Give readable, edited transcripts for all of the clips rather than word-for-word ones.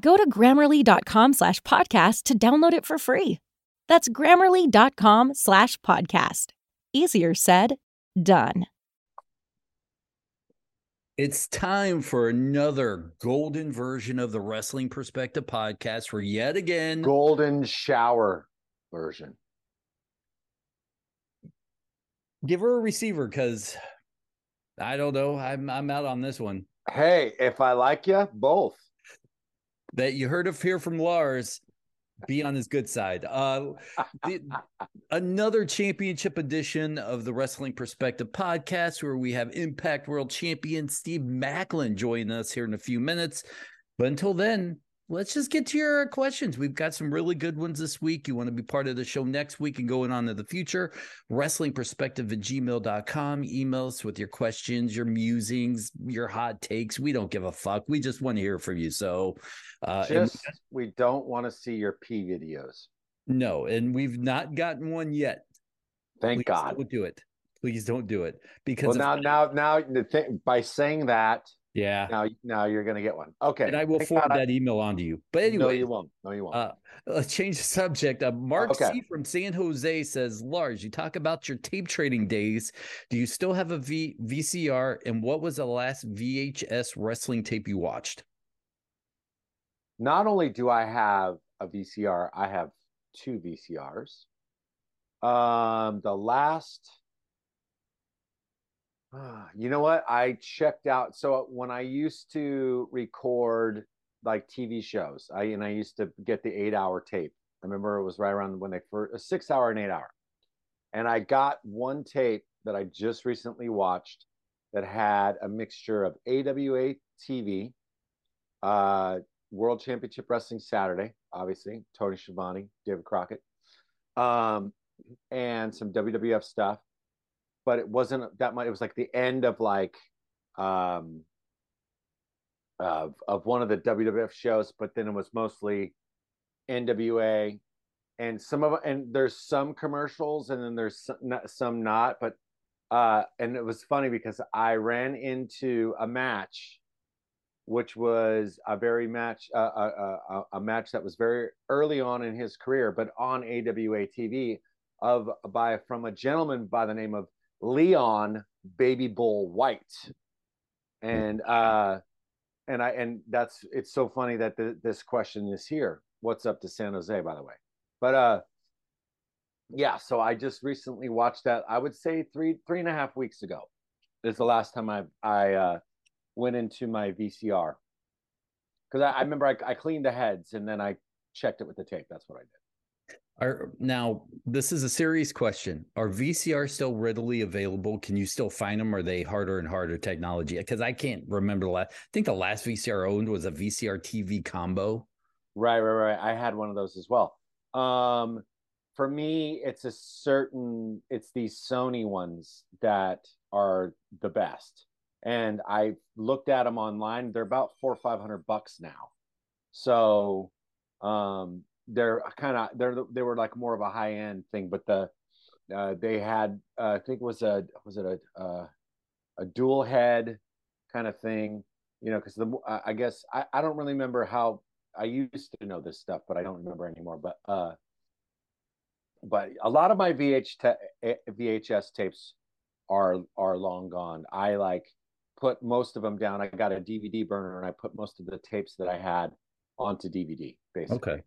Go to Grammarly.com/podcast to download it for free. That's Grammarly.com/podcast. Easier said, done. It's time for another golden version of the Wrestling Perspective Podcast for yet again... Golden shower version. Give her a receiver, because I don't know. I'm out on this one. Hey, if I like you, both. That you heard of here from Lars, be on his good side. Another championship edition of the Wrestling Perspective Podcast, where we have Impact World Champion Steve Maclin joining us here in a few minutes. But until then, let's just get to your questions. We've got some really good ones this week. You want to be part of the show next week and going on to the future. WrestlingPerspective@gmail.com. Email us with your questions, your musings, your hot takes. We don't give a fuck. We just want to hear from you. So we don't want to see your pee videos. No, and we've not gotten one yet. Thank God. Don't do it. Please don't do it. Because by saying that, yeah. Now you're going to get one. Okay. And I will forward that email on to you. But anyway. No, you won't. Let's change the subject. Mark C. from San Jose says, Lars, you talk about your tape trading days. Do you still have a VCR? And what was the last VHS wrestling tape you watched? Not only do I have a VCR, I have two VCRs. You know what? I checked out. So when I used to record like TV shows, I used to get the 8-hour tape. I remember it was right around when they first, a 6-hour and 8-hour. And I got one tape that I just recently watched that had a mixture of AWA TV, World Championship Wrestling Saturday, obviously, Tony Schiavone, David Crockett, and some WWF stuff. But it wasn't that much. It was like the end of of one of the WWF shows, but then it was mostly NWA and there's some commercials and then there's some not. But and it was funny because I ran into a match, which was a match that was very early on in his career, but on AWA TV from a gentleman by the name of Leon Baby Bull White, and that's, it's so funny that this question is here. What's up to San Jose, by the way? But so I just recently watched that. I would say three and a half weeks ago is the last time I went into my VCR, because I remember I cleaned the heads and then I checked it with the tape. That's what I did. Now, this is a serious question. Are VCR still readily available? Can you still find them? Are they harder and harder technology? Because I can't remember the last. I think the last VCR owned was a VCR TV combo. Right. I had one of those as well. For me, it's these Sony ones that are the best. And I looked at them online. They're about $400 or $500 now. So, they were like more of a high end thing, but they had, I think it was a dual head kind of thing, because I guess I don't really remember how I used to know this stuff, but I don't remember anymore. But a lot of my VHS tapes are long gone. I put most of them down. I got a DVD burner and I put most of the tapes that I had onto DVD, basically. Okay.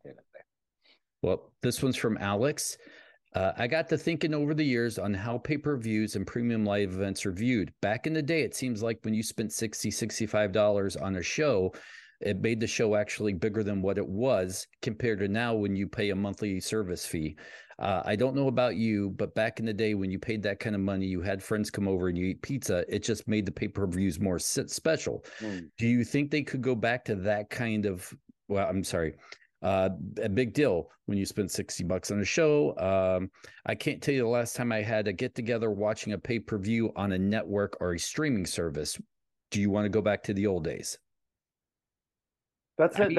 Well, this one's from Alex. I got to thinking over the years on how pay-per-views and premium live events are viewed. Back in the day, it seems like when you spent $60, $65 on a show, it made the show actually bigger than what it was compared to now when you pay a monthly service fee. I don't know about you, but back in the day when you paid that kind of money, you had friends come over and you eat pizza. It just made the pay-per-views more special. Mm. Do you think they could go back to that kind of, a big deal when you spend $60 on a show? I can't tell you the last time I had a get-together watching a pay-per-view on a network or a streaming service. Do you want to go back to the old days? That's actually,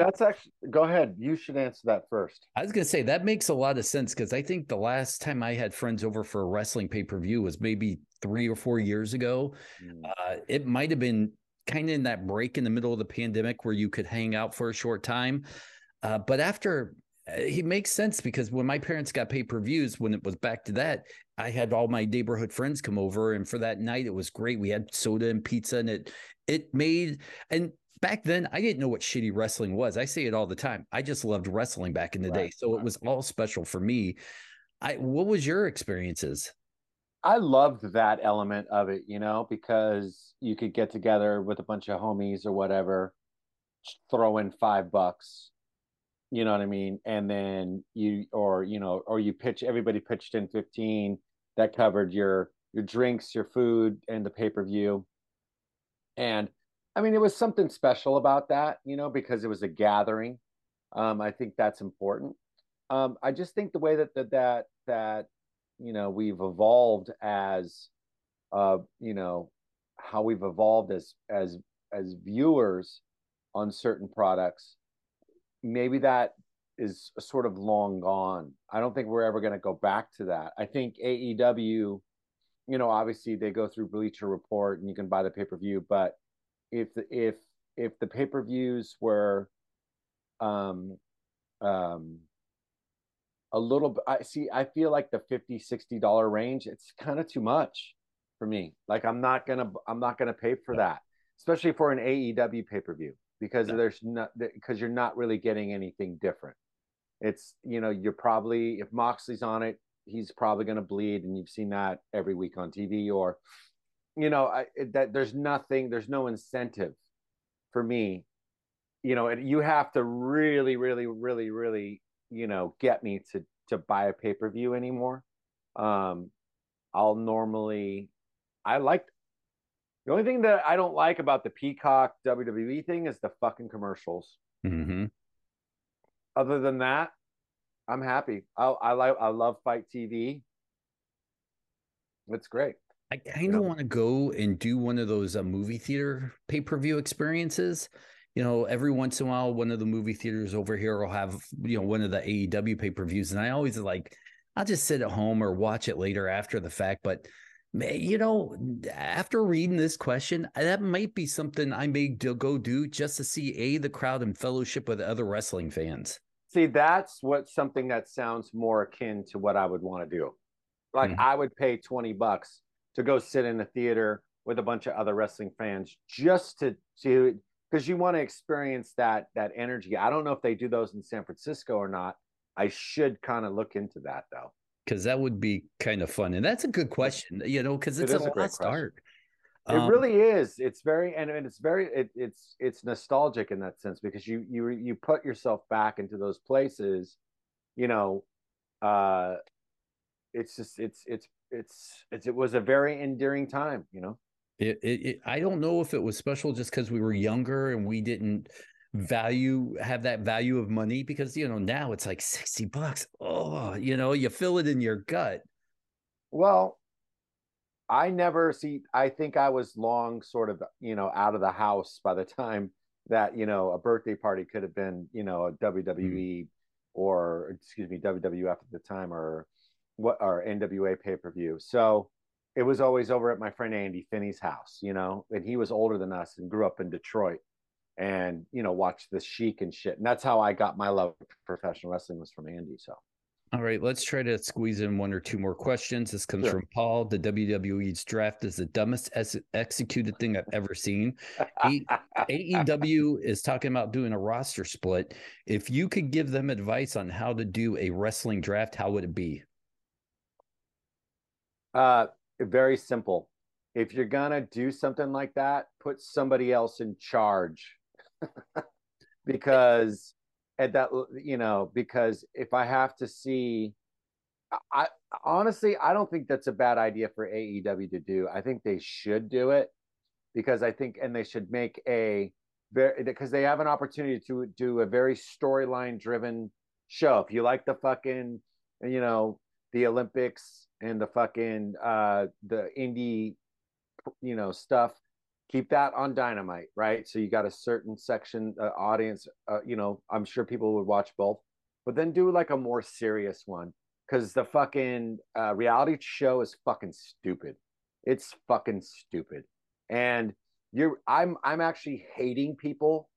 go ahead. You should answer that first. I was going to say that makes a lot of sense because I think the last time I had friends over for a wrestling pay-per-view was maybe 3 or 4 years ago. Mm. It might have been kind of in that break in the middle of the pandemic where you could hang out for a short time. But after, it makes sense because when my parents got pay-per-views, when it was back to that, I had all my neighborhood friends come over. And for that night, it was great. We had soda and pizza and back then, I didn't know what shitty wrestling was. I say it all the time. I just loved wrestling back in the day. So it was all special for me. What was your experiences? I loved that element of it, because you could get together with a bunch of homies or whatever, throw in $5, you know what I mean? And then everybody pitched in 15 that covered your drinks, your food, and the pay-per-view. And I mean, it was something special about that, because it was a gathering. I think that's important. I just think the way that we've evolved as, how we've evolved as viewers on certain products, maybe that is sort of long gone. I don't think we're ever going to go back to that. I think AEW, obviously they go through Bleacher Report and you can buy the pay-per-view, but if the pay-per-views were a little, I feel like the $50-$60 range, it's kind of too much for me. Like I'm not gonna pay for that, especially for an AEW pay-per-view, because because you're not really getting anything different. It's you're probably, if Moxley's on it, he's probably gonna bleed, and you've seen that every week on TV or. There's no incentive for me, and you have to really, really, really, really, get me to buy a pay-per-view anymore. The only thing that I don't like about the Peacock WWE thing is the fucking commercials. Mm-hmm. Other than that, I'm happy. I love Fight TV. It's great. I kind of want to go and do one of those movie theater pay-per-view experiences. Every once in a while, one of the movie theaters over here will have, one of the AEW pay-per-views. And I always I'll just sit at home or watch it later after the fact. But, after reading this question, that might be something I may go do just to see, the crowd and fellowship with other wrestling fans. See, that's something that sounds more akin to what I would want to do. I would pay $20 to go sit in a theater with a bunch of other wrestling fans just to because you want to experience that energy. I don't know if they do those in San Francisco or not. I should kind of look into that though, because that would be kind of fun. And that's a good question, because it's a lost art. It really is. It's very it's nostalgic in that sense, because you put yourself back into those places, it's just it was a very endearing time, you know. I don't know if it was special just because we were younger and we didn't have that value of money, because, you know, now it's like $60. Oh, you know, you feel it in your gut. Well, I think I was long sort of, you know, out of the house by the time that, you know, a birthday party could have been, you know, a WWE or, excuse me, WWF at the time, or what, or NWA pay-per-view. So it was always over at my friend Andy Finney's house, you know, and he was older than us and grew up in Detroit and, you know, watched the Sheik and shit. And that's how I got my love for professional wrestling, was from Andy. So. All right, let's try to squeeze in one or two more questions. This comes from Paul. The WWE's draft is the dumbest executed thing I've ever seen. AEW is talking about doing a roster split. If you could give them advice on how to do a wrestling draft, how would it be? Very simple. If you're going to do something like that, put somebody else in charge. Because... at that, you know, because if I have to see, I honestly, I don't think that's a bad idea for AEW to do. I think they should do it, because I think, and they should make a very, because they have an opportunity to do a very storyline driven show. If you like the fucking, you know, the Olympics and the fucking, the indie, you know, stuff, keep that on Dynamite, right? So you got a certain section audience, you know, I'm sure people would watch both, but then do like a more serious one, because the fucking reality show is fucking stupid. It's fucking stupid. And I'm actually hating people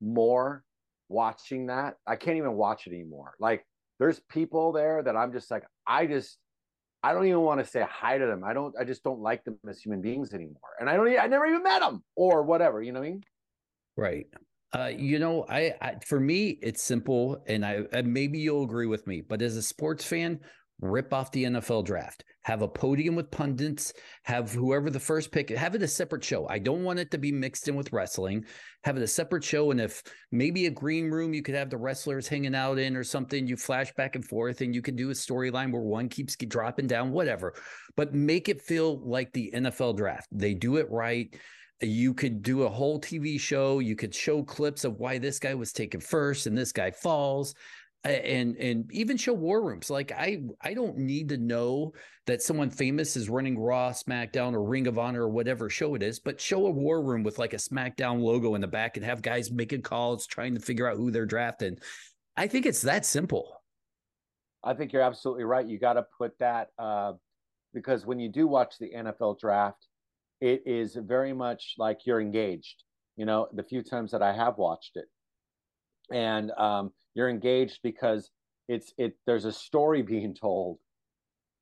more watching that. I can't even watch it anymore. Like, there's people there that I'm just like, I don't even want to say hi to them. I just don't like them as human beings anymore. And I never even met them or whatever, you know what I mean? Right. You know, I for me, it's simple, and I maybe you'll agree with me, but as a sports fan, rip off the NFL draft, have a podium with pundits, have whoever the first pick, have it a separate show. I don't want it to be mixed in with wrestling, have it a separate show. And if maybe a green room, you could have the wrestlers hanging out in or something, you flash back and forth, and you could do a storyline where one keeps dropping down, whatever, but make it feel like the NFL draft. They do it right. You could do a whole TV show. You could show clips of why this guy was taken first and this guy falls. And even show war rooms. Like, I don't need to know that someone famous is running Raw, SmackDown, or Ring of Honor, or whatever show it is, but show a war room with like a SmackDown logo in the back and have guys making calls, trying to figure out who they're drafting. I think it's that simple. I think you're absolutely right. You got to put that, because when you do watch the NFL draft, it is very much like you're engaged, you know, the few times that I have watched it. And you're engaged because there's a story being told,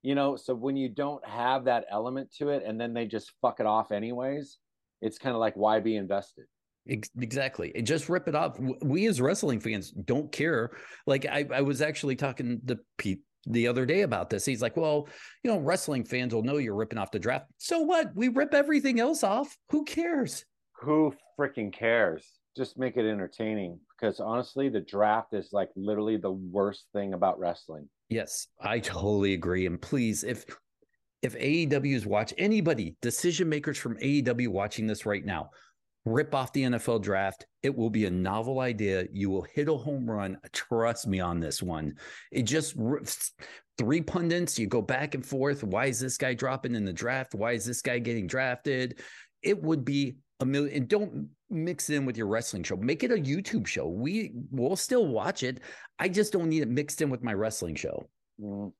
you know. So when you don't have that element to it, and then they just fuck it off anyways, it's kind of like, why be invested? Exactly. And just rip it off. We as wrestling fans don't care. Like, I was actually talking to Pete the other day about this. He's like, well, you know, wrestling fans will know you're ripping off the draft. So what? We rip everything else off. Who cares? Who freaking cares? Just make it entertaining, because honestly, the draft is like literally the worst thing about wrestling. Yes, I totally agree. And please, if AEW's watch, anybody, decision makers from AEW watching this right now, rip off the NFL draft. It will be a novel idea. You will hit a home run. Trust me on this one. It just rips. Three pundits. You go back and forth. Why is this guy dropping in the draft? Why is this guy getting drafted? It would be a million. And don't mix it in with your wrestling show. Make it a YouTube show. We will still watch it. I just don't need it mixed in with my wrestling show. Mm.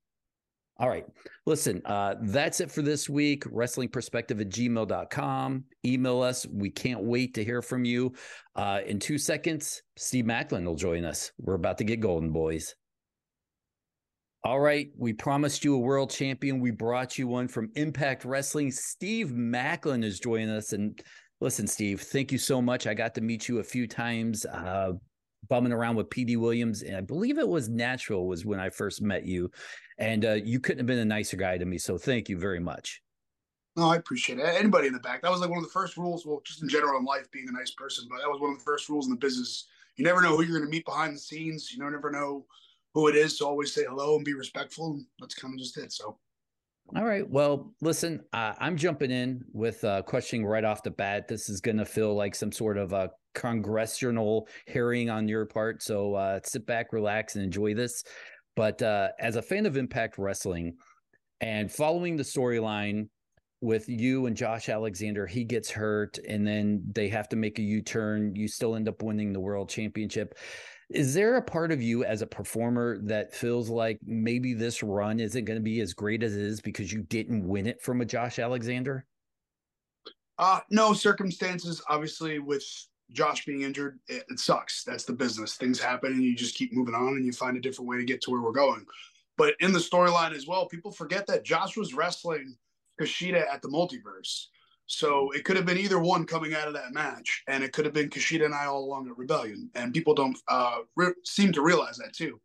All right. Listen, that's it for this week. WrestlingPerspective@gmail.com. Email us. We can't wait to hear from you. In 2 seconds, Steve Maclin will join us. We're about to get golden, boys. All right. We promised you a world champion. We brought you one from Impact Wrestling. Steve Maclin is joining us. And listen, Steve, thank you so much. I got to meet you a few times, bumming around with PD Williams. And I believe it was Nashville was when I first met you. And you couldn't have been a nicer guy to me. So thank you very much. No, I appreciate it. Anybody in the back. That was like one of the first rules. Well, just in general in life, being a nice person. But that was one of the first rules in the business. You never know who you're going to meet behind the scenes. You never know who it is. So always say hello and be respectful. That's kind of just it. So. All right. Well, listen, I'm jumping in with questioning right off the bat. This is going to feel like some sort of a congressional hearing on your part. So sit back, relax, and enjoy this. But as a fan of Impact Wrestling and following the storyline with you and Josh Alexander, he gets hurt and then they have to make a U-turn. You still end up winning the world championship. Is there a part of you as a performer that feels like maybe this run isn't going to be as great as it is because you didn't win it from a Josh Alexander? No, circumstances. Obviously, with Josh being injured, it sucks. That's the business. Things happen and you just keep moving on and you find a different way to get to where we're going. But in the storyline as well, people forget that Josh was wrestling Kushida at the Multiverse. So it could have been either one coming out of that match, and it could have been Kushida and I all along at Rebellion. And people don't seem to realize that too.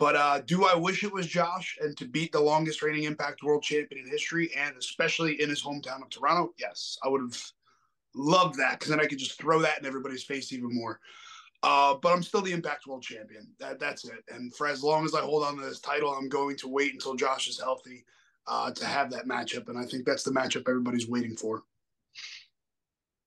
But do I wish it was Josh and to beat the longest reigning Impact World Champion in history, and especially in his hometown of Toronto? Yes, I would have loved that, because then I could just throw that in everybody's face even more. But I'm still the Impact World Champion. That's it. And for as long as I hold on to this title, I'm going to wait until Josh is healthy to have that matchup. And I think that's the matchup everybody's waiting for.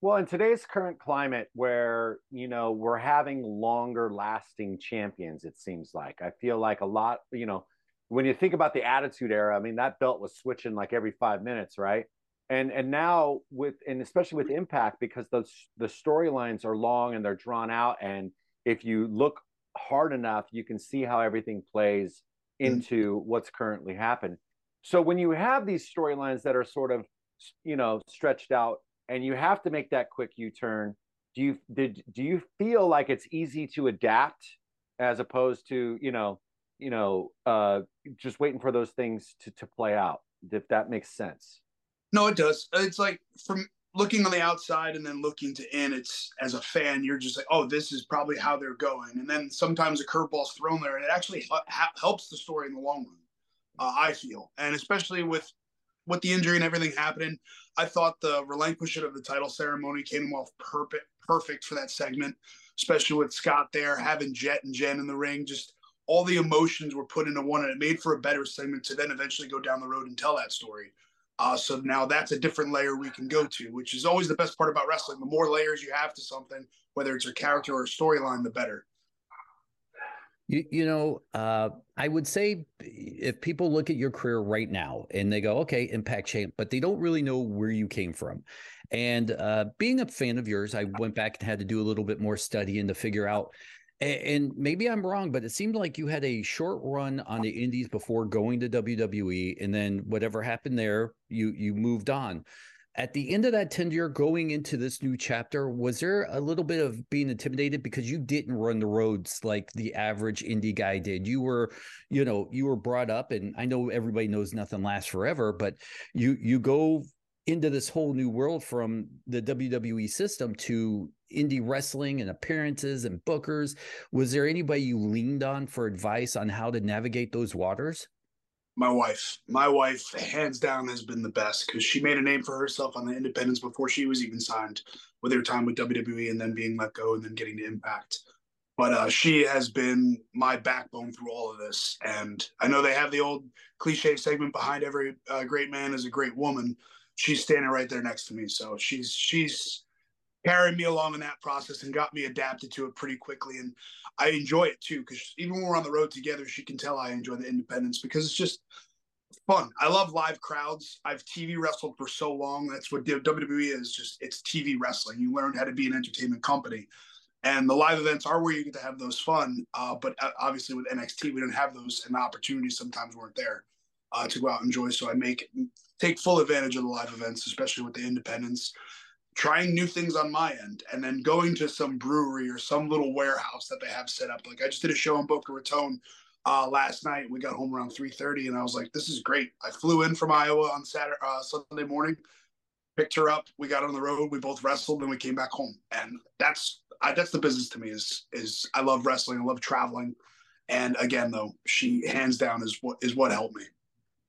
Well, in today's current climate where, you know, we're having longer lasting champions, it seems like. I feel like a lot, you know, when you think about the Attitude Era, I mean, that belt was switching like every 5 minutes, right? And now with, and especially with Impact, because the storylines are long and they're drawn out. And if you look hard enough, you can see how everything plays into what's currently happened. So when you have these storylines that are sort of, you know, stretched out and you have to make that quick U-turn, do you feel like it's easy to adapt as opposed to, just waiting for those things to play out, if that makes sense? No, it does. It's like from looking on the outside and then looking to in, it's as a fan, you're just like, oh, this is probably how they're going. And then sometimes a curveball's thrown there and it actually helps the story in the long run. I feel, and especially with the injury and everything happening, I thought the relinquishment of the title ceremony came off perfect for that segment, especially with Scott there, having Jet and Jen in the ring. Just all the emotions were put into one, and it made for a better segment to then eventually go down the road and tell that story. So now that's a different layer we can go to, which is always the best part about wrestling. The more layers you have to something, whether it's a character or a storyline, the better. You know, I would say if people look at your career right now and they go, okay, Impact Champ, but they don't really know where you came from. And being a fan of yours, I went back and had to do a little bit more studying to figure out, and maybe I'm wrong, but it seemed like you had a short run on the indies before going to WWE, and then whatever happened there, you moved on. At the end of that tenure, going into this new chapter, was there a little bit of being intimidated because you didn't run the roads like the average indie guy did? You were brought up, and I know everybody knows nothing lasts forever, but you go into this whole new world from the WWE system to indie wrestling and appearances and bookers. Was there anybody you leaned on for advice on how to navigate those waters? My wife, hands down, has been the best, because she made a name for herself on the independents before she was even signed, with her time with WWE and then being let go and then getting to Impact. But she has been my backbone through all of this. And I know they have the old cliche segment, behind every great man is a great woman. She's standing right there next to me. So she's carried me along in that process and got me adapted to it pretty quickly. And I enjoy it too, because even when we're on the road together, she can tell I enjoy the independence, because it's just fun. I love live crowds. I've TV wrestled for so long. That's what WWE is, just it's TV wrestling. You learn how to be an entertainment company. And the live events are where you get to have those fun. But obviously with NXT, we don't have those, and the opportunities sometimes weren't there to go out and enjoy. So I take full advantage of the live events, especially with the independents. Trying new things on my end, and then going to some brewery or some little warehouse that they have set up. Like I just did a show in Boca Raton last night. We got home around 3:30, and I was like, this is great. I flew in from Iowa on Sunday morning, picked her up. We got on the road. We both wrestled, and we came back home. And that's the business to me is I love wrestling. I love traveling. And again, though, she hands down is what helped me.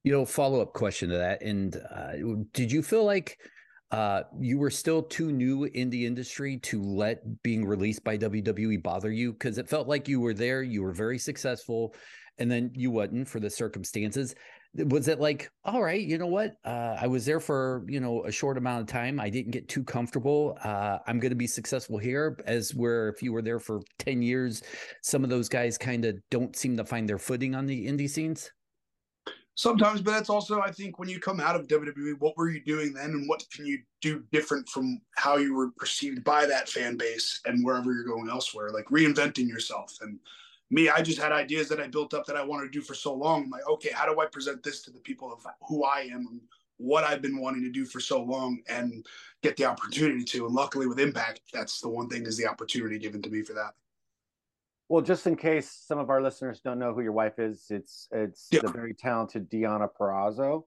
You know, follow-up question to that. And did you feel like You were still too new in the industry to let being released by WWE bother you, because it felt like you were there, you were very successful, and then you wasn't for the circumstances. Was it like, all right, you know what? I was there for, you know, a short amount of time. I didn't get too comfortable. I'm going to be successful here, as where if you were there for 10 years, some of those guys kind of don't seem to find their footing on the indie scenes. Sometimes, but that's also, I think, when you come out of WWE, what were you doing then, and what can you do different from how you were perceived by that fan base and wherever you're going elsewhere, like reinventing yourself. And me, I just had ideas that I built up that I wanted to do for so long. I'm like, okay, how do I present this to the people of who I am and what I've been wanting to do for so long and get the opportunity to? And luckily with Impact, that's the one thing, is the opportunity given to me for that. Well, just in case some of our listeners don't know who your wife is, it's the very talented Deonna Purrazzo,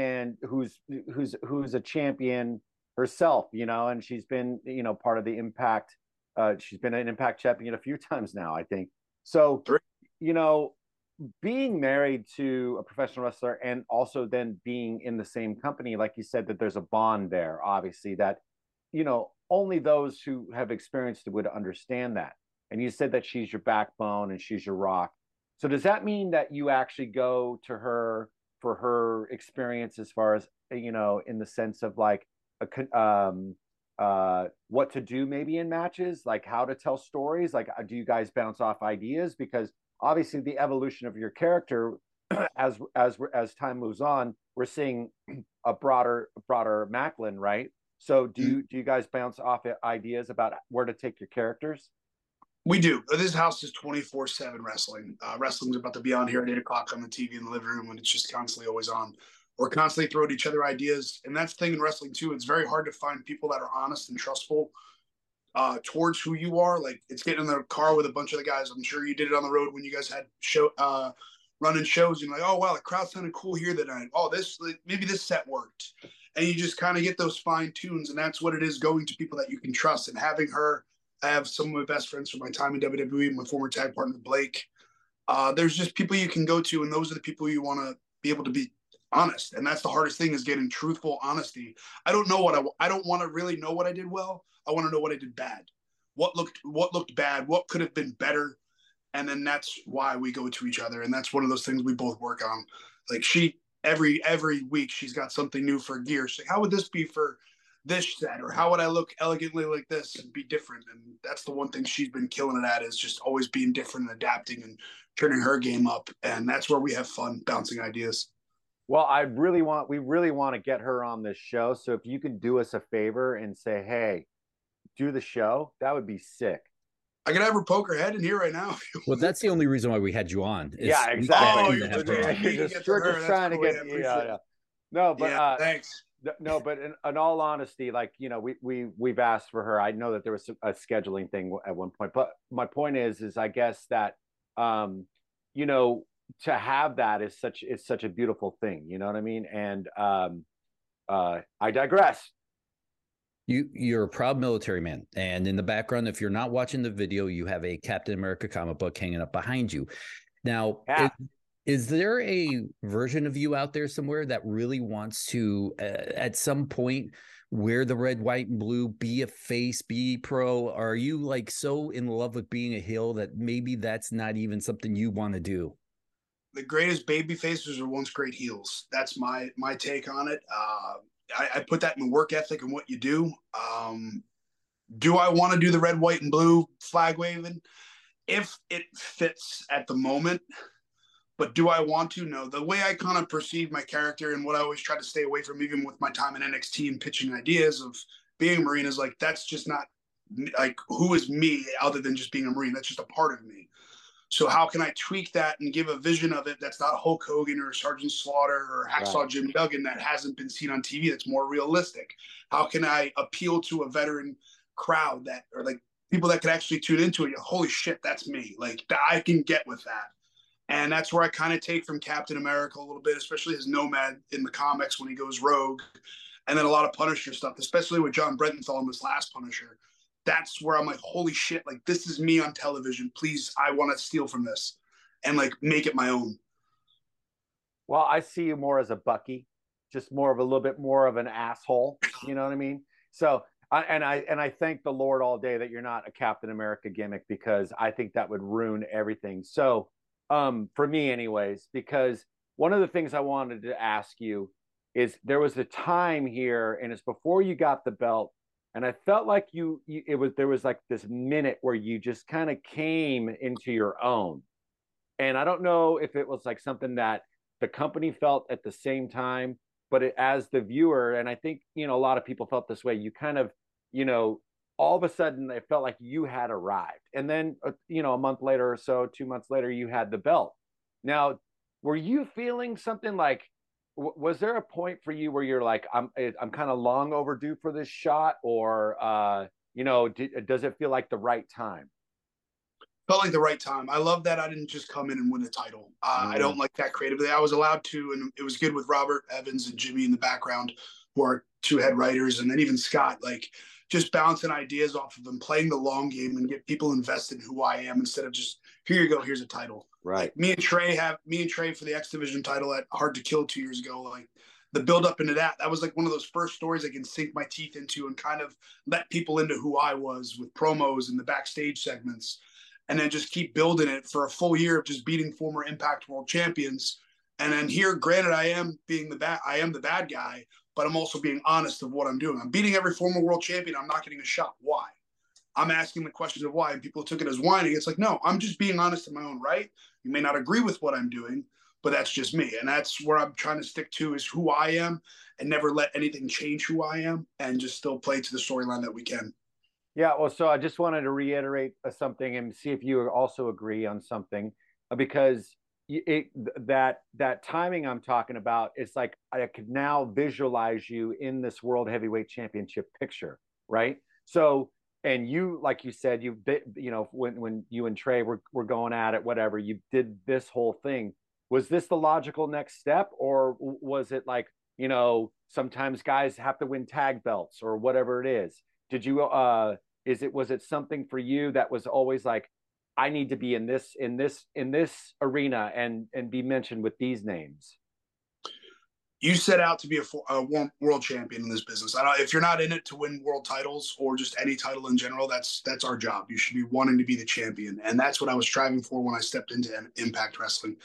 and who's a champion herself, you know, and she's been, you know, part of the Impact. She's been an Impact champion a few times now, I think. So, you know, being married to a professional wrestler and also then being in the same company, like you said, that there's a bond there, obviously, that, you know, only those who have experienced it would understand that. And you said that she's your backbone and she's your rock. So does that mean that you actually go to her for her experience, as far as, you know, in the sense of like a, what to do maybe in matches, like how to tell stories? Like, do you guys bounce off ideas? Because obviously the evolution of your character as time moves on, we're seeing a broader Maclin, right? So do you guys bounce off ideas about where to take your characters? We do. This house is 24/7 wrestling. Wrestling's about to be on here at 8 o'clock on the TV in the living room, and it's just constantly always on. We're constantly throwing each other ideas, and that's the thing in wrestling too. It's very hard to find people that are honest and trustful towards who you are. Like, it's getting in the car with a bunch of the guys. I'm sure you did it on the road when you guys had running shows. And you're like, oh wow, the crowd sounded cool here that night. Oh, maybe this set worked, and you just kind of get those fine tunes, and that's what it is, going to people that you can trust. And having her. I have some of my best friends from my time in WWE, my former tag partner, Blake. There's just people you can go to, and those are the people you want to be able to be honest. And that's the hardest thing, is getting truthful honesty. I don't want to really know what I did well. I want to know what I did bad, what looked bad, what could have been better. And then that's why we go to each other. And that's one of those things we both work on. Like, she, every week she's got something new for gear. She's like, how would this be for this set, or how would I look elegantly like this and be different? And that's the one thing she's been killing it at, is just always being different and adapting and turning her game up. And that's where we have fun bouncing ideas. Well, we really want to get her on this show. So if you can do us a favor and say, hey, do the show, that would be sick. I could have her poke her head in here right now. Well, that's the only reason why we had you on. Yeah, exactly. Oh, you're just trying to get me out. No, but yeah, thanks. No, but in all honesty, like, you know, we've asked for her. I know that there was a scheduling thing at one point, but my point is I guess that, you know, to have that is such a beautiful thing. You know what I mean? And I digress. You're a proud military man. And in the background, if you're not watching the video, you have a Captain America comic book hanging up behind you. Now, yeah. Is there a version of you out there somewhere that really wants to, at some point, wear the red, white, and blue, be a face, be pro? Are you like so in love with being a heel that maybe that's not even something you want to do? The greatest baby faces are once great heels. That's my take on it. I put that in the work ethic and what you do. Do I want to do the red, white, and blue flag waving? If it fits at the moment. But do I want to? No. The way I kind of perceive my character and what I always try to stay away from, even with my time in NXT and pitching ideas of being a Marine, is like, that's just not, like, who is me other than just being a Marine? That's just a part of me. So how can I tweak that and give a vision of it that's not Hulk Hogan or Sergeant Slaughter or Hacksaw Jim Duggan, that hasn't been seen on TV, that's more realistic? How can I appeal to a veteran crowd that, or like people that could actually tune into it? Holy shit, that's me. Like, I can get with that. And that's where I kind of take from Captain America a little bit, especially his Nomad in the comics when he goes rogue. And then a lot of Punisher stuff, especially with John Brenthal in this last Punisher. That's where I'm like, holy shit, like, this is me on television. Please, I want to steal from this and, like, make it my own. Well, I see you more as a Bucky. just more of a little bit more of an asshole. You know what I mean? So, I thank the Lord all day that you're not a Captain America gimmick, because I think that would ruin everything. So, for me anyways, because one of the things I wanted to ask you is, there was a time here, and it's before you got the belt, and I felt like there was like this minute where you just kind of came into your own. And I don't know if it was like something that the company felt at the same time, but as the viewer, and I think, you know, a lot of people felt this way, you kind of, you know, all of a sudden it felt like you had arrived. And then, you know, a month later or so, 2 months later, you had the belt. Now, were you feeling something like, was there a point for you where you're like, I'm kind of long overdue for this shot, or, you know, does it feel like the right time? Felt like the right time. I love that I didn't just come in and win the title. I don't like that creatively. I was allowed to, and it was good with Robert Evans and Jimmy in the background, who are two head writers, and then even Scott, like just bouncing ideas off of them, playing the long game and get people invested in who I am, instead of just, here you go, here's a title. Right. Like, me and Trey for the X Division title at Hard to Kill 2 years ago, like the build up into that was like one of those first stories I can sink my teeth into and kind of let people into who I was with promos and the backstage segments. And then just keep building it for a full year of just beating former Impact World Champions. And then here, granted, I am the bad guy, but I'm also being honest of what I'm doing. I'm beating every former world champion. I'm not getting a shot. Why? I'm asking the questions of why, and people took it as whining. It's like, no, I'm just being honest in my own right. You may not agree with what I'm doing, but that's just me. And that's where I'm trying to stick to, is who I am, and never let anything change who I am, and just still play to the storyline that we can. Yeah, well, so I just wanted to reiterate something and see if you also agree on something, because that timing I'm talking about, it's like I could now visualize you in this World Heavyweight Championship picture, right? So, and you, like you said, you know, when you and Trey were going at it, whatever, you did this whole thing. Was this the logical next step, or was it like, you know, sometimes guys have to win tag belts or whatever it is? Did you, was it something for you that was always like, I need to be in this arena and be mentioned with these names? You set out to be a world champion in this business. I don't, if you're not in it to win world titles or just any title in general, that's our job. You should be wanting to be the champion. And that's what I was striving for when I stepped into Impact Wrestling.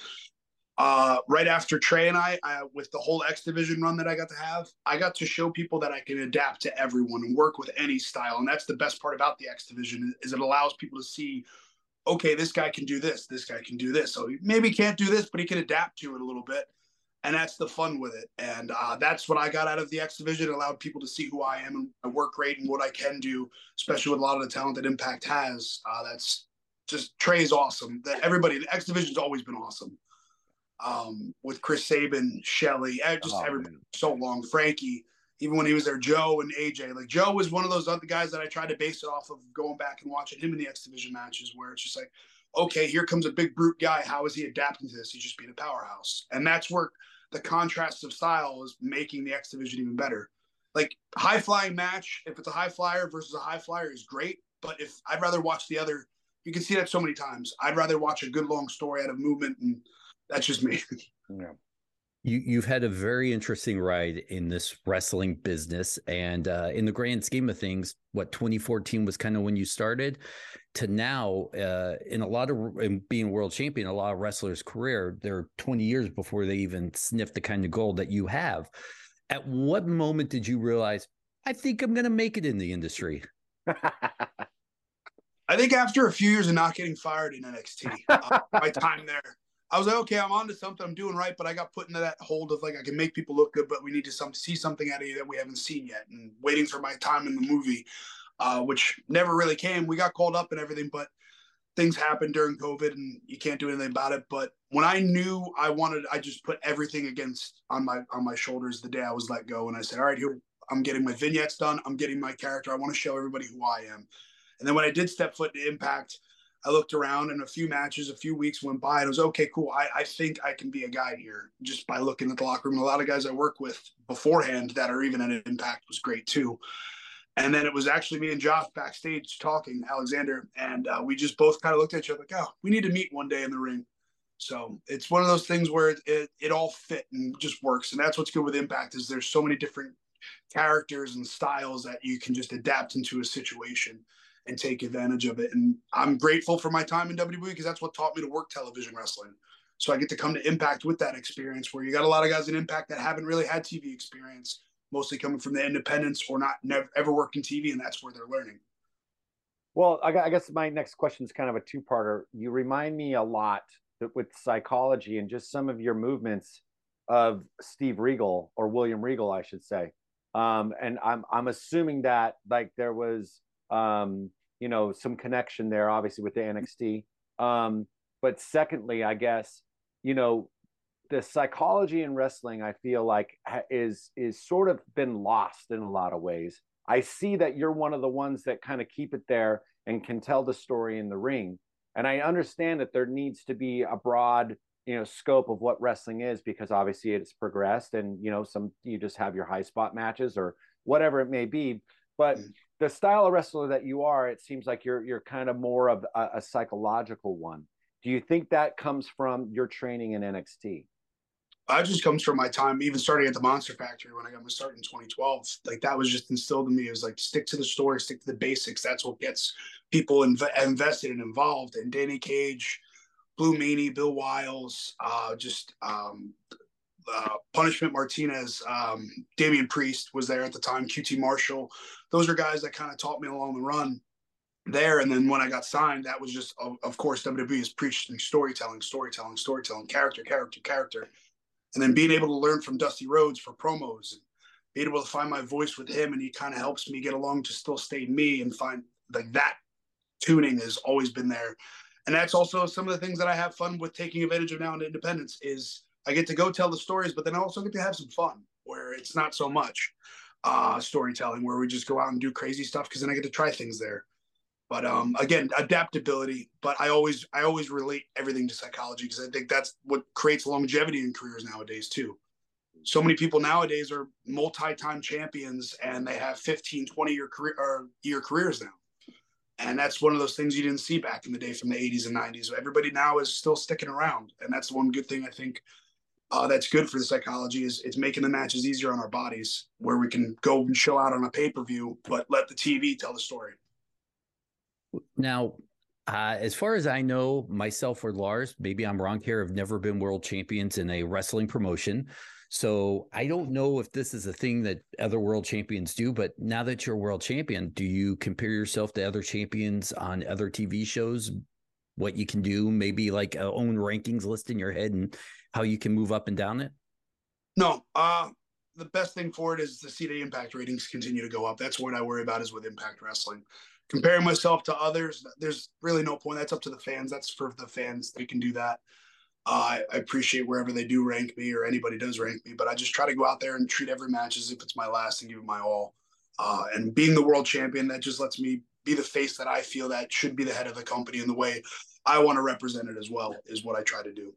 Right after Trey and I, with the whole X Division run that I got to have, I got to show people that I can adapt to everyone and work with any style. And that's the best part about the X Division, is it allows people to see, okay, this guy can do this, this guy can do this. So he maybe can't do this, but he can adapt to it a little bit. And that's the fun with it. And that's what I got out of the X Division. It allowed people to see who I am and I work great and what I can do, especially with a lot of the talent that Impact has. That's just, Trey's awesome. The X Division's always been awesome. With Chris Sabin, Shelly, just everybody, man. So long, Frankie, even when he was there, Joe and AJ. Like, Joe was one of those other guys that I tried to base it off of, going back and watching him in the X Division matches, where it's just like, okay, here comes a big brute guy. How is he adapting to this? He's just being a powerhouse. And that's where the contrast of style is making the X Division even better. Like, high flying match, if it's a high flyer versus a high flyer, is great. But if I'd rather watch the other, you can see that so many times. I'd rather watch a good long story out of movement, and that's just me. Yeah. You've had a very interesting ride in this wrestling business. And in the grand scheme of things, what, 2014 was kind of when you started, to now, in being world champion, a lot of wrestlers' career, they're 20 years before they even sniff the kind of gold that you have. At what moment did you realize, I think I'm going to make it in the industry? I think after a few years of not getting fired in NXT, my time there. I was like, okay, I'm on to something. I'm doing right, but I got put into that hold of, like, I can make people look good, but we need to see something out of you that we haven't seen yet. And waiting for my time in the movie, which never really came. We got called up and everything, but things happened during COVID, and you can't do anything about it. But when I knew I wanted, I just put everything on my shoulders the day I was let go, and I said, all right, here, I'm getting my vignettes done. I'm getting my character. I want to show everybody who I am. And then when I did step foot into Impact, I looked around, and a few matches, a few weeks went by, and I was, okay, cool. I think I can be a guy here just by looking at the locker room. A lot of guys I work with beforehand that are even at Impact was great too. And then it was actually me and Josh backstage talking, Alexander, and we just both kind of looked at each other like, oh, we need to meet one day in the ring. So it's one of those things where it all fit and just works. And that's what's good with Impact is there's so many different characters and styles that you can just adapt into a situation and take advantage of it. And I'm grateful for my time in WWE because that's what taught me to work television wrestling. So I get to come to Impact with that experience where you got a lot of guys in Impact that haven't really had TV experience, mostly coming from the independents or never worked in TV, and that's where they're learning. Well, I guess my next question is kind of a two-parter. You remind me a lot that with psychology and just some of your movements of Steve Regal or William Regal, I should say. And I'm assuming that like there was, you know, some connection there, obviously with the NXT. But secondly, I guess, you know, the psychology in wrestling, I feel like is sort of been lost in a lot of ways. I see that you're one of the ones that kind of keep it there and can tell the story in the ring. And I understand that there needs to be a broad, you know, scope of what wrestling is, because obviously it's progressed and, you know, some, you just have your high spot matches or whatever it may be, but the style of wrestler that you are, it seems like you're kind of more of a psychological one. Do you think that comes from your training in NXT? That just comes from my time, even starting at the Monster Factory when I got my start in 2012. Like, that was just instilled in me. It was like, stick to the story, stick to the basics. That's what gets people invested and involved. And Danny Cage, Blue Meanie, Bill Wiles, Punishment Martinez, Damian Priest was there at the time, QT Marshall. Those are guys that kind of taught me along the run there. And then when I got signed, that was just, of course, WWE is preaching storytelling, character. And then being able to learn from Dusty Rhodes for promos and being able to find my voice with him. And he kind of helps me get along to still stay me and find like that tuning has always been there. And that's also some of the things that I have fun with taking advantage of now in independence is I get to go tell the stories, but then I also get to have some fun where it's not so much storytelling where we just go out and do crazy stuff. Cause then I get to try things there. But again, adaptability, but I always relate everything to psychology because I think that's what creates longevity in careers nowadays too. So many people nowadays are multi-time champions and they have 15, 20-year careers now. And that's one of those things you didn't see back in the day from the 80s and 90s. Everybody now is still sticking around. And that's the one good thing I think that's good for the psychology is it's making the matches easier on our bodies where we can go and show out on a pay-per-view, but let the TV tell the story. Now, as far as I know, myself or Lars, maybe I'm wrong here, have never been world champions in a wrestling promotion. So I don't know if this is a thing that other world champions do, but now that you're a world champion, do you compare yourself to other champions on other TV shows, what you can do, maybe like a own rankings list in your head and how you can move up and down it? No, the best thing for it is to see the Impact ratings continue to go up. That's what I worry about is with Impact Wrestling. Comparing myself to others, there's really no point. That's up to the fans. That's for the fans. They can do that. I appreciate wherever they do rank me or anybody does rank me, but I just try to go out there and treat every match as if it's my last and give it my all. And being the world champion, that just lets me be the face that I feel that should be the head of the company and the way I want to represent it as well is what I try to do.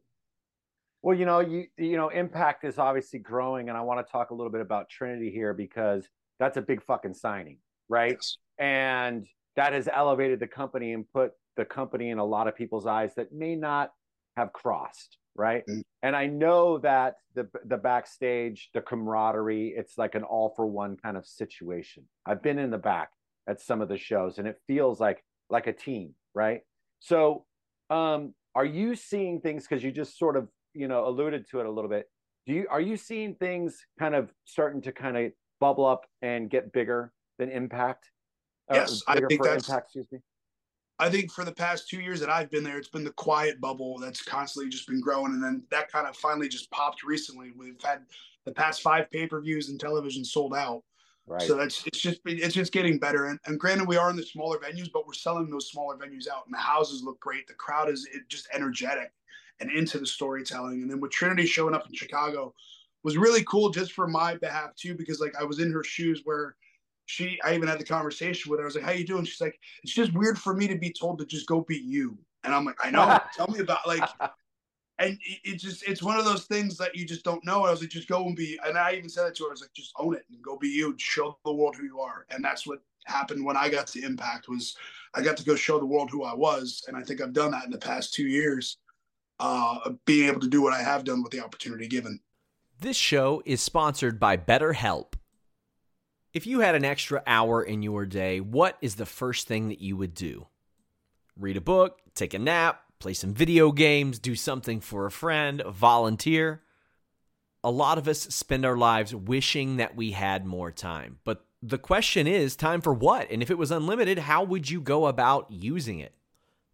Well, you know, you know, Impact is obviously growing, and I want to talk a little bit about Trinity here because that's a big fucking signing, right? Yes. And that has elevated the company and put the company in a lot of people's eyes that may not have crossed, right? Mm-hmm. And I know that the backstage, the camaraderie, it's like an all for one kind of situation. I've been in the back at some of the shows and it feels like a team, right? So are you seeing things, because you just sort of, you know, alluded to it a little bit. Are you seeing things kind of starting to kind of bubble up and get bigger than Impact? Yes, I think that's Impact, excuse me. I think for the past 2 years that I've been there, it's been the quiet bubble that's constantly just been growing. And then that kind of finally just popped recently. We've had the past 5 pay-per-views and television sold out. Right. So it's just getting better. And granted, we are in the smaller venues, but we're selling those smaller venues out and the houses look great. The crowd is just energetic and into the storytelling. And then with Trinity showing up in Chicago was really cool just for my behalf too, because like I was in her shoes where I even had the conversation with her. I was like, how you doing? She's like, it's just weird for me to be told to just go beat you. And I'm like, I know. Tell me about like, and it's one of those things that you just don't know. And I was like, just go and be, and I even said that to her. I was like, just own it and go be you and show the world who you are. And that's what happened when I got to Impact was I got to go show the world who I was. And I think I've done that in the past 2 years. being able to do what I have done with the opportunity given. This show is sponsored by BetterHelp. If you had an extra hour in your day, what is the first thing that you would do? Read a book, take a nap, play some video games, do something for a friend, volunteer. A lot of us spend our lives wishing that we had more time. But the question is, time for what? And if it was unlimited, how would you go about using it?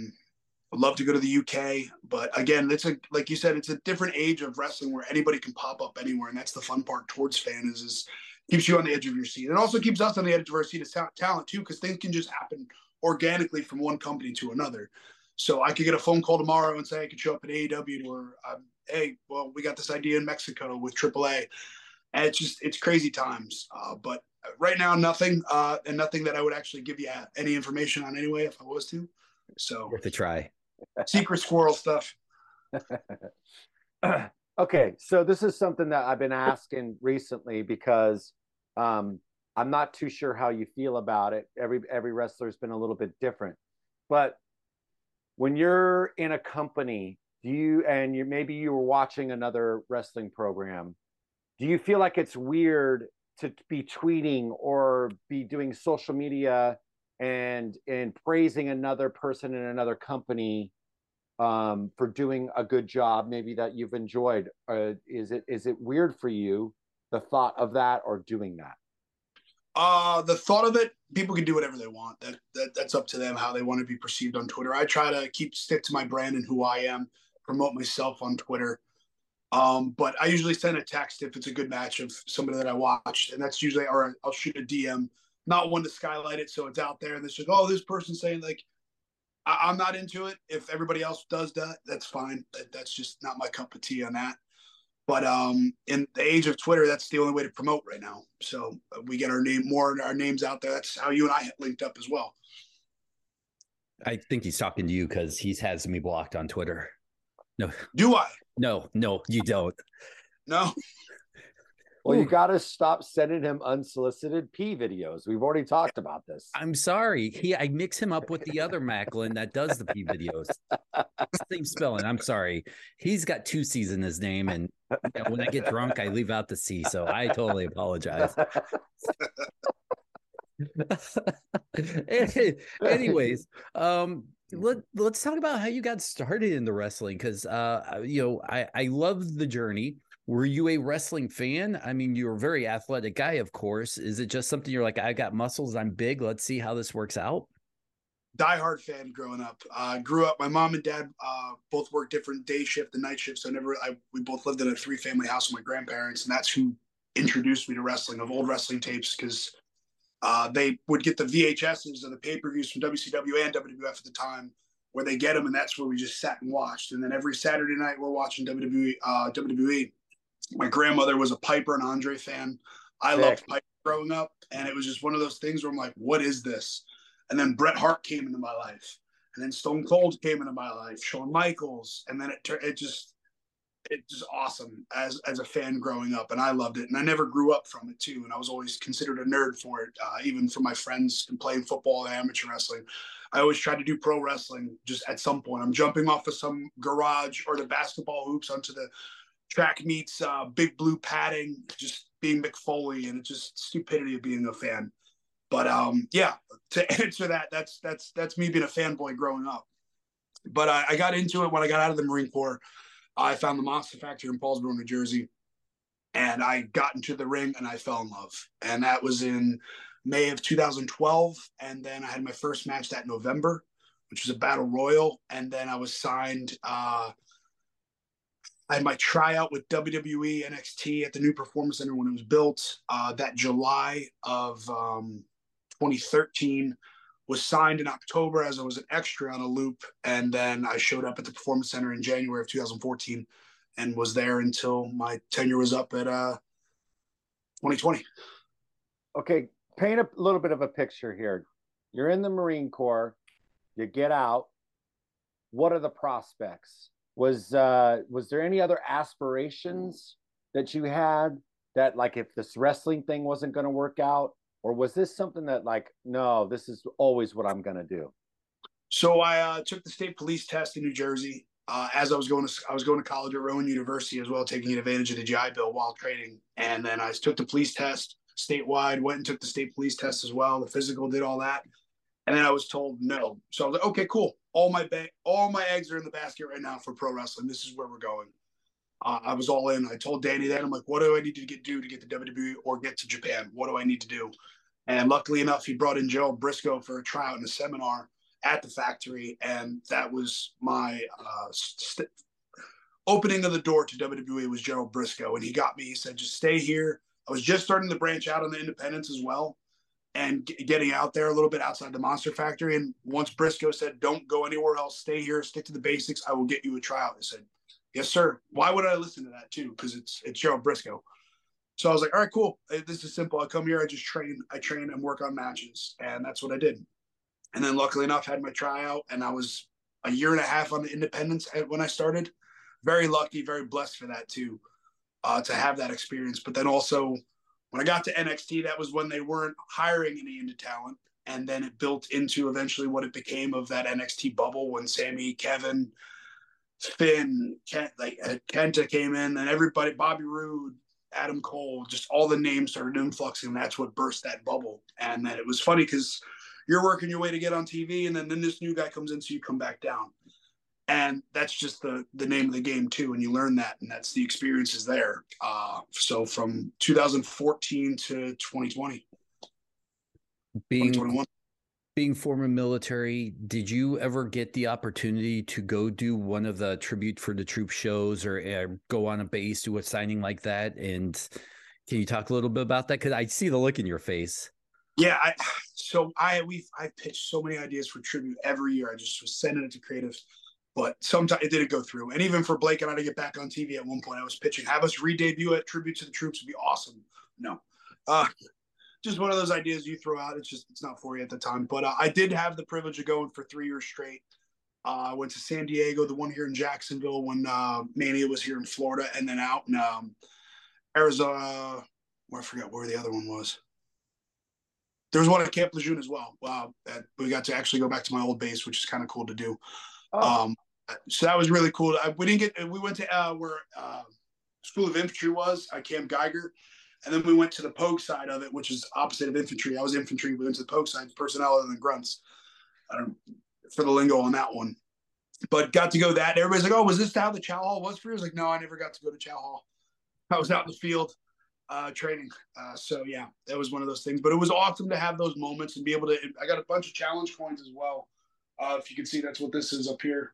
love to go to the UK. But again, it's like you said, it's a different age of wrestling where anybody can pop up anywhere. And that's the fun part towards fan is keeps you on the edge of your seat. It also keeps us on the edge of our seat as talent too, because things can just happen organically from one company to another. So I could get a phone call tomorrow and say I could show up at AEW, or hey, well, we got this idea in Mexico with AAA. And it's crazy times. But right now, nothing, and nothing that I would actually give you any information on anyway if I was to. So worth a try. Secret squirrel stuff. Okay, so this is something that I've been asking recently because I'm not too sure how you feel about it. Every wrestler's been a little bit different, but when you're in a company, maybe you were watching another wrestling program, do you feel like it's weird to be tweeting or be doing social media and praising another person in another company for doing a good job, maybe that you've enjoyed? Is it weird for you, the thought of that or doing that? The thought of it, people can do whatever they want. That's up to them how they want to be perceived on Twitter. I try to stick to my brand and who I am, promote myself on Twitter. But I usually send a text if it's a good match of somebody that I watched, and that's usually, or I'll shoot a DM, not one to skylight it so it's out there. And it's like, oh, this person's saying like, I'm not into it. If everybody else does that, that's fine. That's just not my cup of tea on that. But in the age of Twitter, that's the only way to promote right now. So we get our names out there. That's how you and I linked up as well. I think he's talking to you because he has me blocked on Twitter. No. Do I? No, you don't. No. Well, you got to stop sending him unsolicited pee videos. We've already talked about this. I'm sorry. I mix him up with the other Maclin that does the pee videos. Same spelling. I'm sorry. He's got two C's in his name, and when I get drunk, I leave out the C. So I totally apologize. Anyways, let's talk about how you got started in the wrestling, because I love the journey. Were you a wrestling fan? I mean, you're a very athletic guy, of course. Is it just something you're like, I got muscles, I'm big, let's see how this works out? Diehard fan growing up. My mom and dad both worked different day shift and night shifts. We both lived in a 3-family house with my grandparents, and that's who introduced me to wrestling, of old wrestling tapes, because they would get the VHSs and the pay-per-views from WCW and WWF at the time, where they get them, and that's where we just sat and watched. And then every Saturday night, we're watching WWE. My grandmother was a Piper and Andre fan. I loved Piper growing up, and it was just one of those things where I'm like, what is this? And then Bret Hart came into my life, and then Stone Cold came into my life, Shawn Michaels, and then it just awesome as a fan growing up, and I loved it, and I never grew up from it too, and I was always considered a nerd for it, even from my friends and playing football and amateur wrestling. I always tried to do pro wrestling just at some point. I'm jumping off of some garage or the basketball hoops onto the track meets, big blue padding, just being McFoley, and it's just stupidity of being a fan. But yeah, to answer that, that's me being a fanboy growing up. But I got into it when I got out of the Marine Corps. I found the Monster Factory in Paulsboro, New Jersey, and I got into the ring and I fell in love. And that was in May of 2012. And then I had my first match that November, which was a battle royal. And then I was signed, I had my tryout with WWE NXT at the new Performance Center when it was built. That July of 2013, was signed in October as I was an extra on a loop. And then I showed up at the Performance Center in January of 2014 and was there until my tenure was up at 2020. Okay, paint a little bit of a picture here. You're in the Marine Corps. You get out. What are the prospects? Was there any other aspirations that you had, that like if this wrestling thing wasn't going to work out, or was this something that like, no, this is always what I'm going to do? So I took the state police test in New Jersey as I was going to college at Rowan University as well, taking advantage of the GI Bill while training. And then I took the police test statewide, went and took the state police test as well, the physical, did all that. And then I was told no. So I was like, okay, cool. All my eggs are in the basket right now for pro wrestling. This is where we're going. I was all in. I told Danny that. I'm like, what do I need to do to get to WWE or get to Japan? What do I need to do? And luckily enough, he brought in Joe Briscoe for a tryout and a seminar at the factory. And that was my opening of the door to WWE was Joe Briscoe. And he got me. He said, just stay here. I was just starting to branch out on the independents as well and getting out there a little bit outside the Monster Factory. And once Briscoe said, don't go anywhere else, stay here, stick to the basics, I will get you a tryout. I said, yes, sir. Why would I listen to that too? Because it's Joe Briscoe. So I was like, all right, cool. This is simple. I come here. I just train. I train and work on matches. And that's what I did. And then luckily enough, had my tryout. And I was a year and a half on the independents when I started. Very lucky, very blessed for that too, to have that experience. But then also when I got to NXT, that was when they weren't hiring any indie talent. And then it built into eventually what it became of that NXT bubble when Sammy, Kevin, Finn, Kenta came in, and everybody, Bobby Roode, Adam Cole, just all the names started influxing. That's what burst that bubble. And then it was funny because you're working your way to get on TV, and then this new guy comes in, so you come back down. And that's just the name of the game too, and you learn that, and that's the experiences there. So from 2014 to 2020, 2021. Being former military, did you ever get the opportunity to go do one of the Tribute for the Troops shows or go on a base, do a signing like that? And can you talk a little bit about that? Because I see the look in your face. Yeah. I pitched so many ideas for Tribute every year. I just was sending it to creative, but sometimes it didn't go through. And even for Blake and I to get back on TV at one point, I was pitching, have us re-debut at Tribute to the Troops would be awesome. No. Just one of those ideas you throw out. It's not for you at the time. But I did have the privilege of going for 3 years straight. I went to San Diego, the one here in Jacksonville when Mania was here in Florida, and then out in Arizona. Well, I forgot where the other one was. There was one at Camp Lejeune as well. We got to actually go back to my old base, which is kind of cool to do. Oh. So that was really cool. We went to where School of Infantry was, Camp Geiger. And then we went to the pogue side of it, which is opposite of infantry. I was infantry. We went to the pogue side, personnel other than grunts. I don't for the lingo on that one. But got to go that. Everybody's like, oh, was this how the Chow Hall was for you? I was like, no, I never got to go to Chow Hall. I was out in the field training. So, yeah, that was one of those things. But it was awesome to have those moments and be able to – I got a bunch of challenge coins as well. If you can see, that's what this is up here.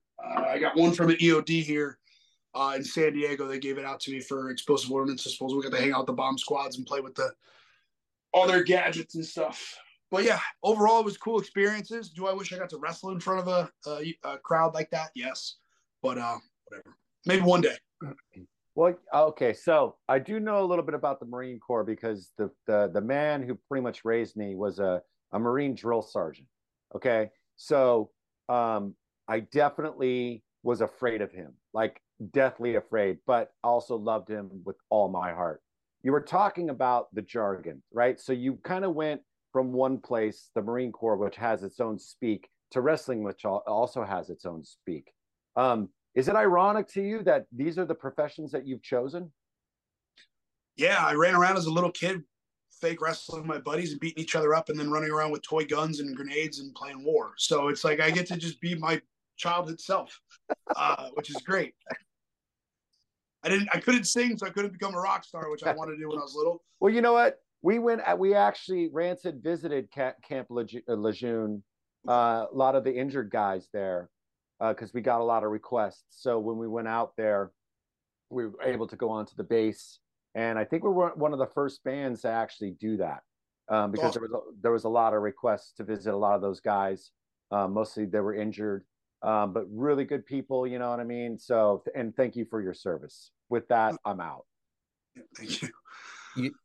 I got one from an EOD here. In San Diego, they gave it out to me for explosive ordnance disposal. We got to hang out with the bomb squads and play with all their gadgets and stuff. But yeah, overall, it was cool experiences. Do I wish I got to wrestle in front of a crowd like that? Yes, but whatever. Maybe one day. Well, okay. So I do know a little bit about the Marine Corps because the man who pretty much raised me was a Marine drill sergeant. Okay, so I definitely was afraid of him. Like, deathly afraid, but also loved him with all my heart. You were talking about the jargon, right? So you kind of went from one place, the Marine Corps, which has its own speak, to wrestling, which also has its own speak. Is it ironic to you that these are the professions that you've chosen? Yeah, I ran around as a little kid, fake wrestling with my buddies and beating each other up and then running around with toy guns and grenades and playing war. So it's like I get to just be my childhood self, which is great. I couldn't sing, so I couldn't become a rock star, which I wanted to do when I was little. Well, you know what? We actually, Rancid visited Camp Lejeune, a lot of the injured guys there, because we got a lot of requests. So when we went out there, we were able to go onto the base. And I think we were one of the first bands to actually do that, because there was a lot of requests to visit a lot of those guys. Mostly they were injured. But really good people, you know what I mean? So, and thank you for your service. With that, I'm out. Thank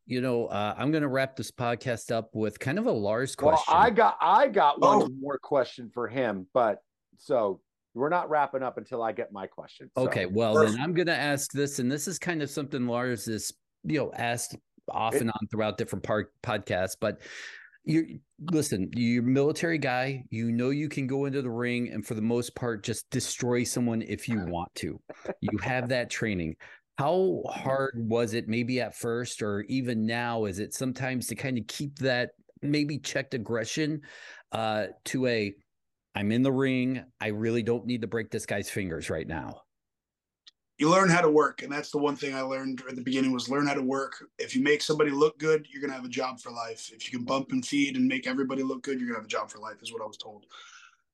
you. I'm going to wrap this podcast up with kind of a Lars question. Well, I got one more question for him, but so we're not wrapping up until I get my question. So. Okay, well, then I'm going to ask this, and this is kind of something Lars is, asked off and on throughout different podcasts, but you're a military guy, you can go into the ring and for the most part just destroy someone if you want to. You have that training. How hard was it maybe at first, or even now, is it sometimes to kind of keep that maybe checked aggression to I'm in the ring, I really don't need to break this guy's fingers right now? you learn how to work. And that's the one thing I learned at the beginning was learn how to work. If you make somebody look good, you're going to have a job for life. If you can bump and feed and make everybody look good, you're going to have a job for life is what I was told.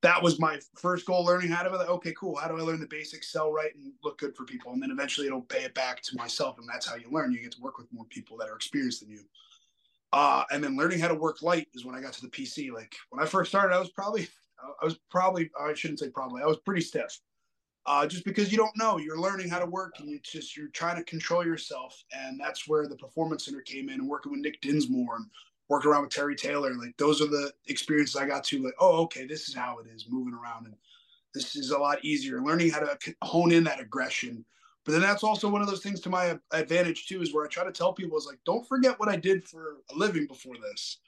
That was my first goal, learning how to, okay, cool. How do I learn the basics, sell right, and look good for people? And then eventually it'll pay it back to myself. And that's how you learn. You get to work with more people that are experienced than you. And then learning how to work light is when I got to the PC. Like when I first started, I was pretty stiff. Just because you don't know, you're learning how to work, and it's just, you're trying to control yourself. And that's where the Performance Center came in, and working with Nick Dinsmore and working around with Terry Taylor. Like those are the experiences I got to, like, oh, okay, this is how it is moving around. And this is a lot easier, learning how to hone in that aggression. But then that's also one of those things to my advantage too, is where I try to tell people is like, don't forget what I did for a living before this.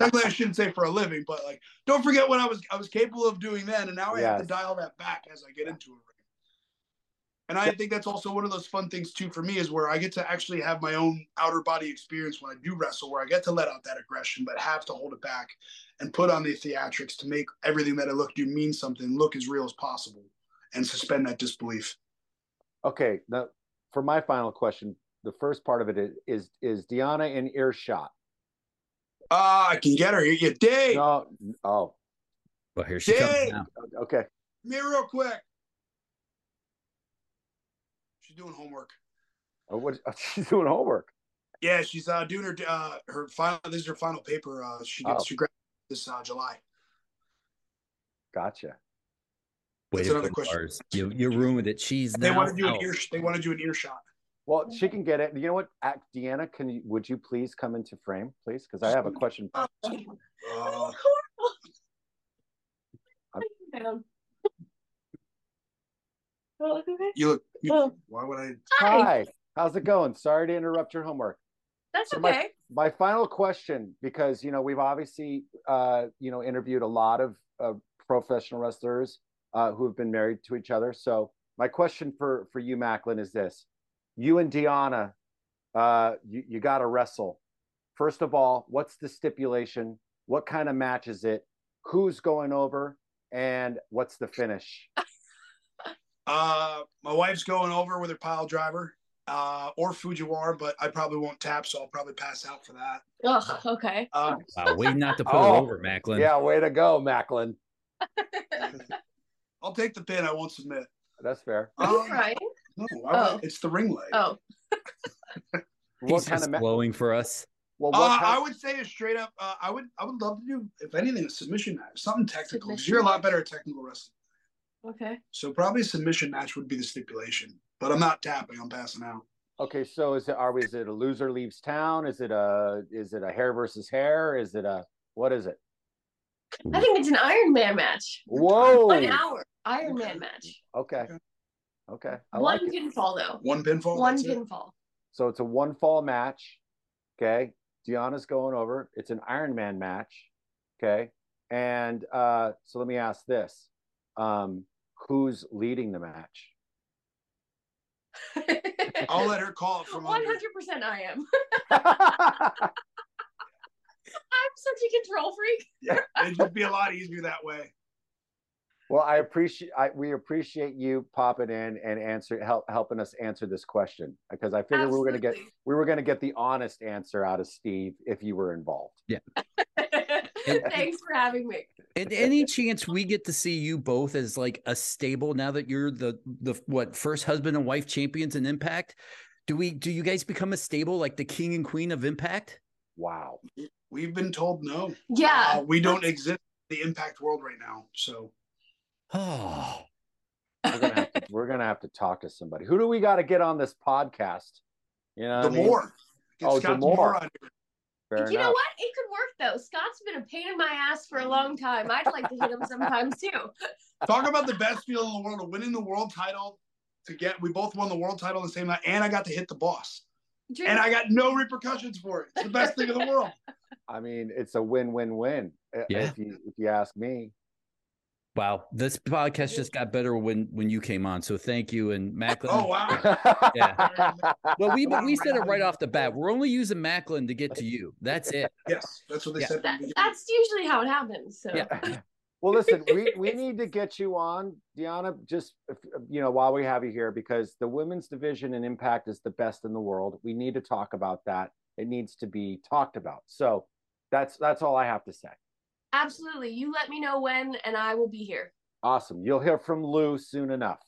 Technically, I shouldn't say for a living, but like, don't forget what I was capable of doing then. And now I have to dial that back as I get into it. And I think that's also one of those fun things too, for me, is where I get to actually have my own outer body experience when I do wrestle, where I get to let out that aggression, but have to hold it back and put on the theatrics to make everything that I do mean something, look as real as possible, and suspend that disbelief. Okay, now for my final question, the first part of it is Deanna in earshot? I can get her. You dig? No, oh, well, here she comes now. Okay, come here real quick. She's doing homework. Oh, what? She's doing homework. Yeah, she's doing her final. This is her final paper. She graduates this July. Gotcha. That's another question. You ruined it. She's now they wanted you an earshot. Well, she can get it. You know what, Deanna? Would you please come into frame, please? Because I have a question. Why would I? Hi. How's it going? Sorry to interrupt your homework. That's so okay. My final question, because we've obviously interviewed a lot of professional wrestlers who have been married to each other. So my question for you, Maclin, is this. You and Deanna, you got to wrestle. First of all, what's the stipulation? What kind of match is it? Who's going over? And what's the finish? My wife's going over with her pile driver or Fujiwara, but I probably won't tap, so I'll probably pass out for that. Oh, okay. Way not to pull over, Maclin. Yeah, way to go, Maclin. I'll take the pin. I won't submit. That's fair. Right. No, it's the ring light. Oh. He's just glowing for us. Well, I would say a straight up. I would love to do, if anything, a submission match, something technical. You're a lot better at technical wrestling. Okay. So probably a submission match would be the stipulation. But I'm not tapping. I'm passing out. Okay. So is it a loser leaves town? Is it a hair versus hair? What is it? I think it's an Iron Man match. Whoa! An hour Iron Man match. Okay. One pinfall though. One pinfall. One pinfall. So it's a one fall match. Okay. Deanna's going over. It's an Iron Man match. Okay. And so let me ask this: who's leading the match? I'll let her call it from 100%. I am. I'm such a control freak. Yeah, it'd just be a lot easier that way. Well, we appreciate you popping in and helping us answer this question, because I figured we were going to get the honest answer out of Steve if you were involved. Yeah. Thanks for having me. And any chance we get to see you both as like a stable now that you're the first husband and wife champions in Impact? Do you guys become a stable, like the king and queen of Impact? Wow. We've been told no. Yeah. We don't exist in the Impact world right now. So we're gonna have to talk to somebody. Who do we gotta get on this podcast? More. Oh, more. You know what? It could work though. Scott's been a pain in my ass for a long time. I'd like to hit him sometimes too. Talk about the best feeling in the world of winning the world title we both won the world title the same night, and I got to hit the boss. And I got no repercussions for it. It's the best thing in the world. I mean, it's a win-win-win. Yeah. If you ask me. Wow, this podcast just got better when you came on. So thank you, and Maclin. Oh wow. Yeah. Well, we said it right off the bat. We're only using Maclin to get to you. That's it. Yes, that's what they said. That's usually how it happens. So. Yeah. Well, listen, we need to get you on, Deanna, just, you know, while we have you here, because the women's division in Impact is the best in the world. We need to talk about that. It needs to be talked about. So that's all I have to say. Absolutely. You let me know when, and I will be here. Awesome. You'll hear from Lou soon enough.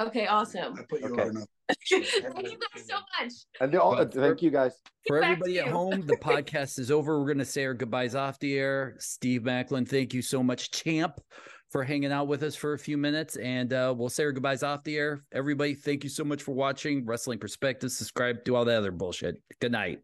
Okay, awesome. I put you on enough. Thank you guys so much. And thank you guys. For everybody at home, the podcast is over. We're going to say our goodbyes off the air. Steve Maclin, thank you so much, champ, for hanging out with us for a few minutes. And we'll say our goodbyes off the air. Everybody, thank you so much for watching Wrestling Perspective. Subscribe, do all that other bullshit. Good night.